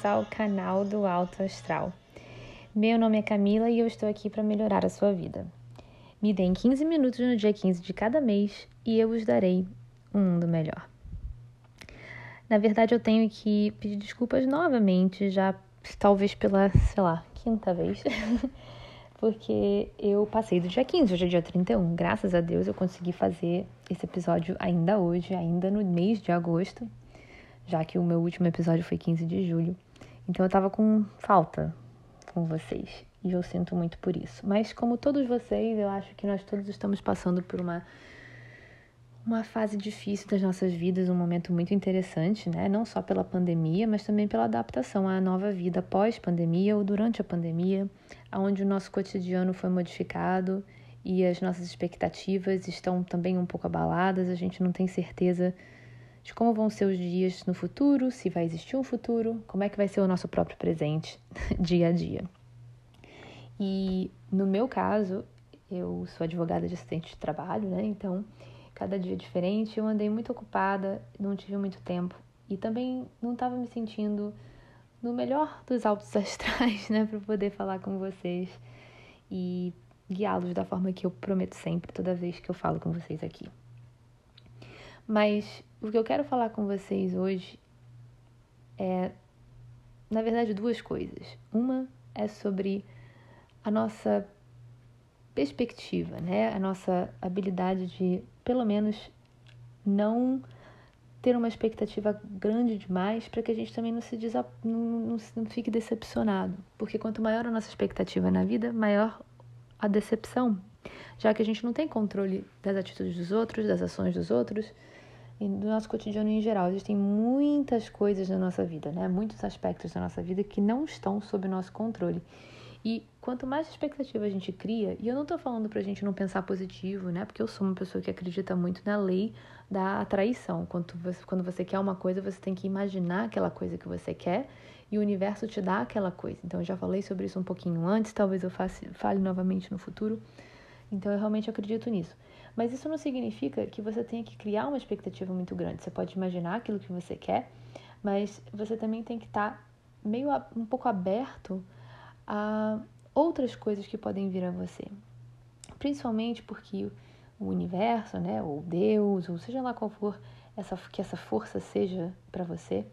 bem-vindos ao canal do Alto Astral. Meu nome é Camila e eu estou aqui para melhorar a sua vida. Me deem 15 minutos no dia 15 de cada mês e eu vos darei um mundo melhor. Na verdade, eu tenho que pedir desculpas novamente, já talvez pela, sei lá, quinta vez, porque eu passei do dia 15, hoje é dia 31. Graças a Deus eu consegui fazer esse episódio ainda hoje, ainda no mês de agosto, já que o meu último episódio foi 15 de julho. Então eu tava com falta com vocês e eu sinto muito por isso. Mas como todos vocês, eu acho que nós todos estamos passando por uma fase difícil das nossas vidas, um momento muito interessante, né? Não só pela pandemia, mas também pela adaptação à nova vida pós-pandemia ou durante a pandemia, onde o nosso cotidiano foi modificado e as nossas expectativas estão também um pouco abaladas. A gente não tem certeza de como vão ser os dias no futuro, se vai existir um futuro, como é que vai ser o nosso próprio presente, dia a dia. E no meu caso, eu sou advogada de acidente de trabalho, né? Então, cada dia diferente, eu andei muito ocupada, não tive muito tempo e também não estava me sentindo no melhor dos altos astrais, né? Para poder falar com vocês e guiá-los da forma que eu prometo sempre, toda vez que eu falo com vocês aqui. Mas o que eu quero falar com vocês hoje é, na verdade, duas coisas. Uma é sobre a nossa perspectiva, né? A nossa habilidade de, pelo menos, não ter uma expectativa grande demais para que a gente também não fique decepcionado. Porque quanto maior a nossa expectativa na vida, maior a decepção. Já que a gente não tem controle das atitudes dos outros, das ações dos outros e do nosso cotidiano em geral. Existem muitas coisas na nossa vida, né? Muitos aspectos da nossa vida que não estão sob o nosso controle. E quanto mais expectativa a gente cria, e eu não tô falando pra gente não pensar positivo, né? Porque eu sou uma pessoa que acredita muito na lei da atração. Quando você quer uma coisa, você tem que imaginar aquela coisa que você quer e o universo te dá aquela coisa. Então, eu já falei sobre isso um pouquinho antes, talvez eu fale novamente no futuro. Então, eu realmente acredito nisso. Mas isso não significa que você tenha que criar uma expectativa muito grande. Você pode imaginar aquilo que você quer, mas você também tem que estar um pouco aberto a outras coisas que podem vir a você. Principalmente porque o universo, né, ou Deus, ou seja lá qual for que essa força seja para você,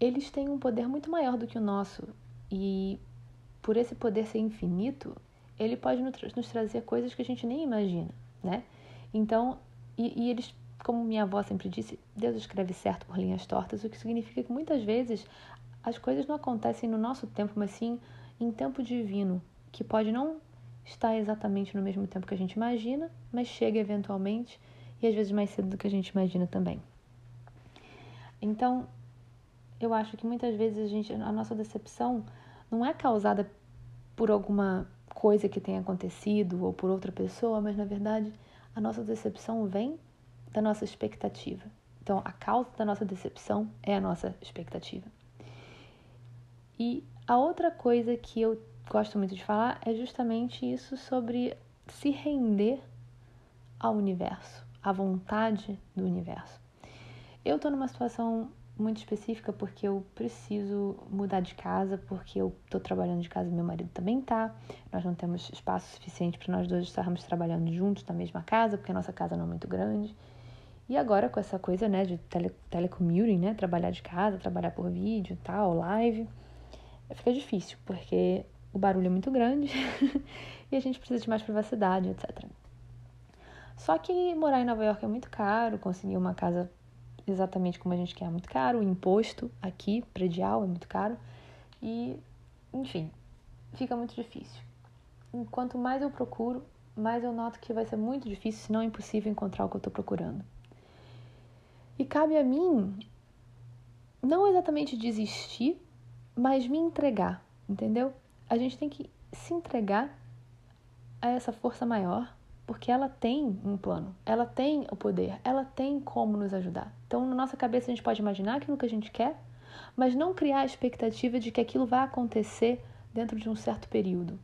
eles têm um poder muito maior do que o nosso. E por esse poder ser infinito, ele pode nos trazer coisas que a gente nem imagina, né? Então, e eles, como minha avó sempre disse, Deus escreve certo por linhas tortas, o que significa que muitas vezes as coisas não acontecem no nosso tempo, mas sim em tempo divino, que pode não estar exatamente no mesmo tempo que a gente imagina, mas chega eventualmente e às vezes mais cedo do que a gente imagina também. Então, eu acho que muitas vezes a nossa decepção não é causada por alguma coisa que tenha acontecido ou por outra pessoa, mas na verdade a nossa decepção vem da nossa expectativa. Então a causa da nossa decepção é a nossa expectativa. E a outra coisa que eu gosto muito de falar é justamente isso sobre se render ao universo, à vontade do universo. Eu estou numa situação muito específica porque eu preciso mudar de casa, porque eu tô trabalhando de casa e meu marido também tá. Nós não temos espaço suficiente para nós dois estarmos trabalhando juntos na mesma casa, porque a nossa casa não é muito grande. E agora com essa coisa, né, de telecommuting, né, trabalhar de casa, trabalhar por vídeo, tal, live, fica difícil, porque o barulho é muito grande e a gente precisa de mais privacidade, etc. Só que morar em Nova York é muito caro, conseguir uma casa exatamente como a gente quer é muito caro, o imposto aqui, predial, é muito caro e, enfim, fica muito difícil. E quanto mais eu procuro, mais eu noto que vai ser muito difícil, se não impossível, encontrar o que eu estou procurando. E cabe a mim não exatamente desistir, mas me entregar, entendeu? A gente tem que se entregar a essa força maior, porque ela tem um plano, ela tem o poder, ela tem como nos ajudar. Então, na nossa cabeça, a gente pode imaginar aquilo que a gente quer, mas não criar a expectativa de que aquilo vai acontecer dentro de um certo período.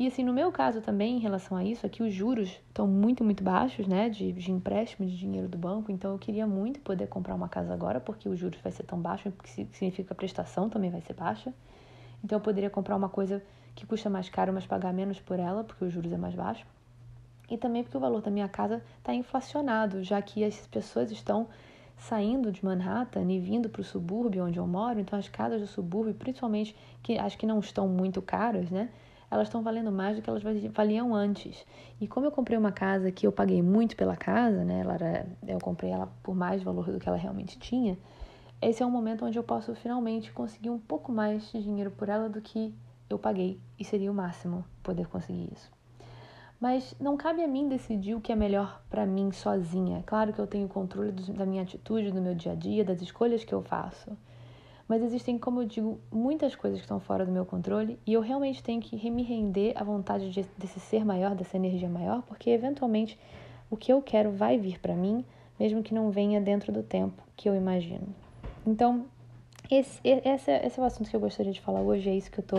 E assim, no meu caso também, em relação a isso, é que os juros estão muito baixos, né, de empréstimo, de dinheiro do banco. Então eu queria muito poder comprar uma casa agora, porque os juros vai ser tão baixo, porque significa que a prestação também vai ser baixa. Então eu poderia comprar uma coisa que custa mais caro, mas pagar menos por ela, porque os juros é mais baixo. E também porque o valor da minha casa está inflacionado, já que as pessoas estão saindo de Manhattan e vindo para o subúrbio onde eu moro. Então as casas do subúrbio, principalmente as que não estão muito caras, né, elas estão valendo mais do que elas valiam antes. E como eu comprei uma casa que eu paguei muito pela casa, né, eu comprei ela por mais valor do que ela realmente tinha, esse é um momento onde eu posso finalmente conseguir um pouco mais de dinheiro por ela do que eu paguei, e seria o máximo poder conseguir isso. Mas não cabe a mim decidir o que é melhor para mim sozinha. Claro que eu tenho controle da minha atitude, do meu dia a dia, das escolhas que eu faço. Mas existem, como eu digo, muitas coisas que estão fora do meu controle, e eu realmente tenho que me render à vontade desse ser maior, dessa energia maior, porque eventualmente o que eu quero vai vir para mim, mesmo que não venha dentro do tempo que eu imagino. Então, esse é o assunto que eu gostaria de falar hoje, é isso que eu estou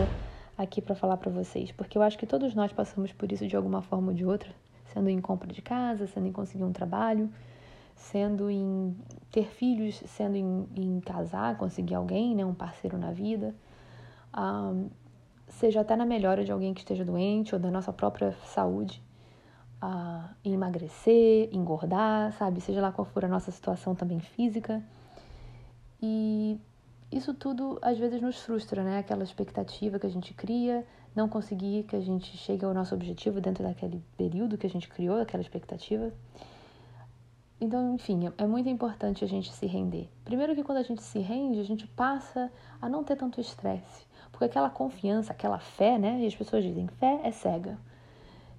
aqui para falar para vocês, porque eu acho que todos nós passamos por isso de alguma forma ou de outra, sendo em compra de casa, sendo em conseguir um trabalho, sendo em ter filhos, sendo em casar, conseguir alguém, né, um parceiro na vida, seja até na melhora de alguém que esteja doente ou da nossa própria saúde, emagrecer, engordar, sabe, seja lá qual for a nossa situação também física. E isso tudo, às vezes, nos frustra, né? Aquela expectativa que a gente cria, não conseguir que a gente chegue ao nosso objetivo dentro daquele período que a gente criou, aquela expectativa. Então, enfim, é muito importante a gente se render. Primeiro que quando a gente se rende, a gente passa a não ter tanto estresse. Porque aquela confiança, aquela fé, né? E as pessoas dizem, fé é cega.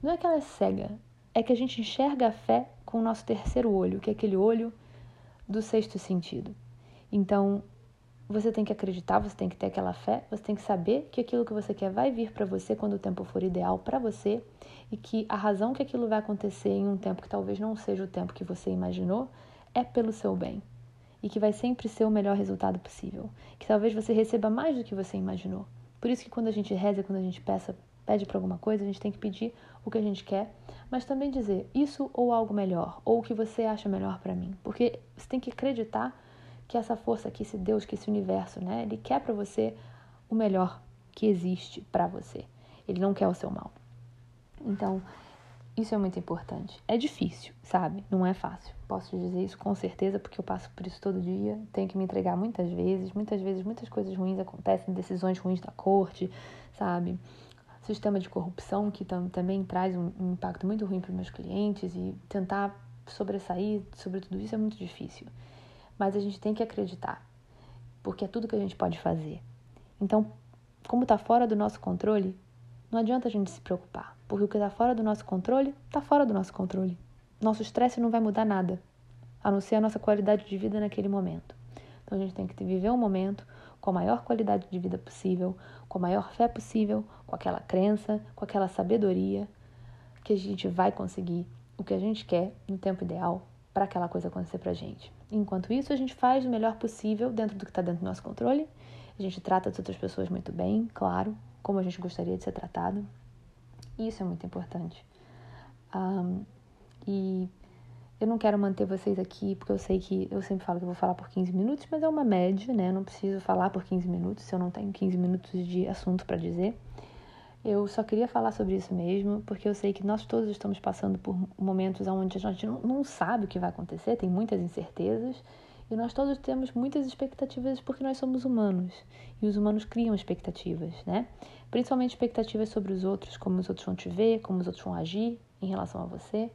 Não é que ela é cega, é que a gente enxerga a fé com o nosso terceiro olho, que é aquele olho do sexto sentido. Então, você tem que acreditar, você tem que ter aquela fé, você tem que saber que aquilo que você quer vai vir para você quando o tempo for ideal para você, e que a razão que aquilo vai acontecer em um tempo que talvez não seja o tempo que você imaginou é pelo seu bem, e que vai sempre ser o melhor resultado possível, que talvez você receba mais do que você imaginou. Por isso que quando a gente reza, quando a gente pede para alguma coisa, a gente tem que pedir o que a gente quer, mas também dizer isso ou algo melhor, ou o que você acha melhor para mim, porque você tem que acreditar que essa força, que esse Deus, que esse universo, né, ele quer para você o melhor que existe para você. Ele não quer o seu mal. Então, isso é muito importante. É difícil, sabe? Não é fácil. Posso dizer isso com certeza, porque eu passo por isso todo dia. Tenho que me entregar muitas vezes. Muitas vezes, muitas coisas ruins acontecem, decisões ruins da corte, sabe? Sistema de corrupção, que também traz um impacto muito ruim para os meus clientes. E tentar sobressair sobre tudo isso é muito difícil. Mas a gente tem que acreditar, porque é tudo que a gente pode fazer. Então, como está fora do nosso controle, não adianta a gente se preocupar, porque o que está fora do nosso controle, está fora do nosso controle. Nosso estresse não vai mudar nada, a não ser a nossa qualidade de vida naquele momento. Então, a gente tem que viver um momento com a maior qualidade de vida possível, com a maior fé possível, com aquela crença, com aquela sabedoria, que a gente vai conseguir o que a gente quer no tempo ideal, para aquela coisa acontecer pra gente. Enquanto isso, a gente faz o melhor possível dentro do que está dentro do nosso controle. A gente trata as outras pessoas muito bem, claro, como a gente gostaria de ser tratado. Isso é muito importante. E eu não quero manter vocês aqui, porque eu sei que eu sempre falo que eu vou falar por 15 minutos, mas é uma média, né? Eu não preciso falar por 15 minutos, se eu não tenho 15 minutos de assunto para dizer. Eu só queria falar sobre isso mesmo, porque eu sei que nós todos estamos passando por momentos onde a gente não sabe o que vai acontecer, tem muitas incertezas, e nós todos temos muitas expectativas porque nós somos humanos, e os humanos criam expectativas, né? Principalmente expectativas sobre os outros, como os outros vão te ver, como os outros vão agir em relação a você.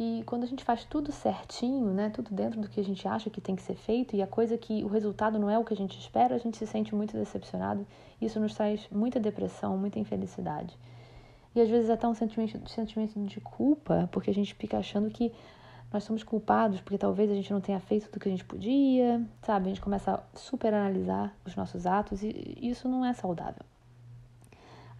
E quando a gente faz tudo certinho, né, tudo dentro do que a gente acha que tem que ser feito, e a coisa que o resultado não é o que a gente espera, a gente se sente muito decepcionado. Isso nos traz muita depressão, muita infelicidade. E às vezes até um sentimento de culpa, porque a gente fica achando que nós somos culpados, porque talvez a gente não tenha feito tudo que a gente podia, sabe? A gente começa a superanalisar os nossos atos, e isso não é saudável.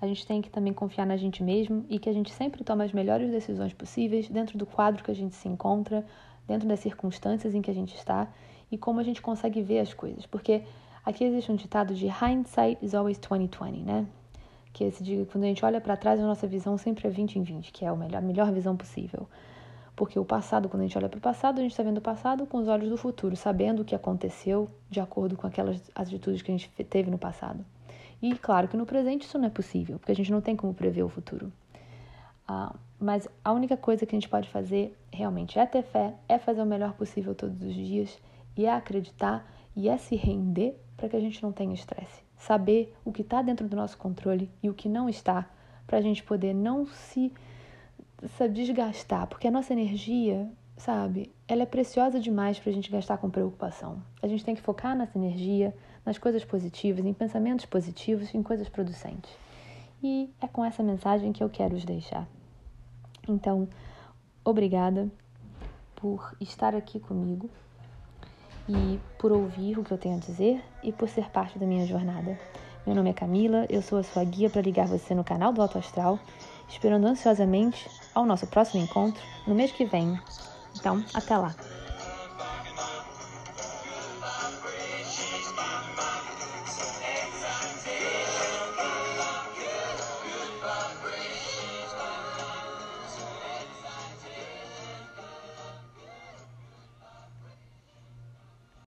A gente tem que também confiar na gente mesmo, e que a gente sempre toma as melhores decisões possíveis dentro do quadro que a gente se encontra, dentro das circunstâncias em que a gente está e como a gente consegue ver as coisas. Porque aqui existe um ditado de hindsight is always 20/20, né? que é esse de quando a gente olha para trás, a nossa visão sempre é 20 em 20, que é a melhor visão possível. Porque o passado, quando a gente olha para o passado, a gente está vendo o passado com os olhos do futuro, sabendo o que aconteceu de acordo com aquelas atitudes que a gente teve no passado. E claro que no presente isso não é possível, porque a gente não tem como prever o futuro. Mas a única coisa que a gente pode fazer realmente é ter fé, é fazer o melhor possível todos os dias, e é acreditar, e é se render para que a gente não tenha estresse. Saber o que está dentro do nosso controle e o que não está, para a gente poder não se desgastar, porque a nossa energia, ela é preciosa demais para a gente gastar com preocupação. A gente tem que focar nessa energia, nas coisas positivas, em pensamentos positivos, em coisas producentes. E é com essa mensagem que eu quero os deixar. Então, obrigada por estar aqui comigo e por ouvir o que eu tenho a dizer e por ser parte da minha jornada. Meu nome é Camila, eu sou a sua guia para ligar você no canal do Alto Astral, esperando ansiosamente ao nosso próximo encontro no mês que vem. Então, até lá!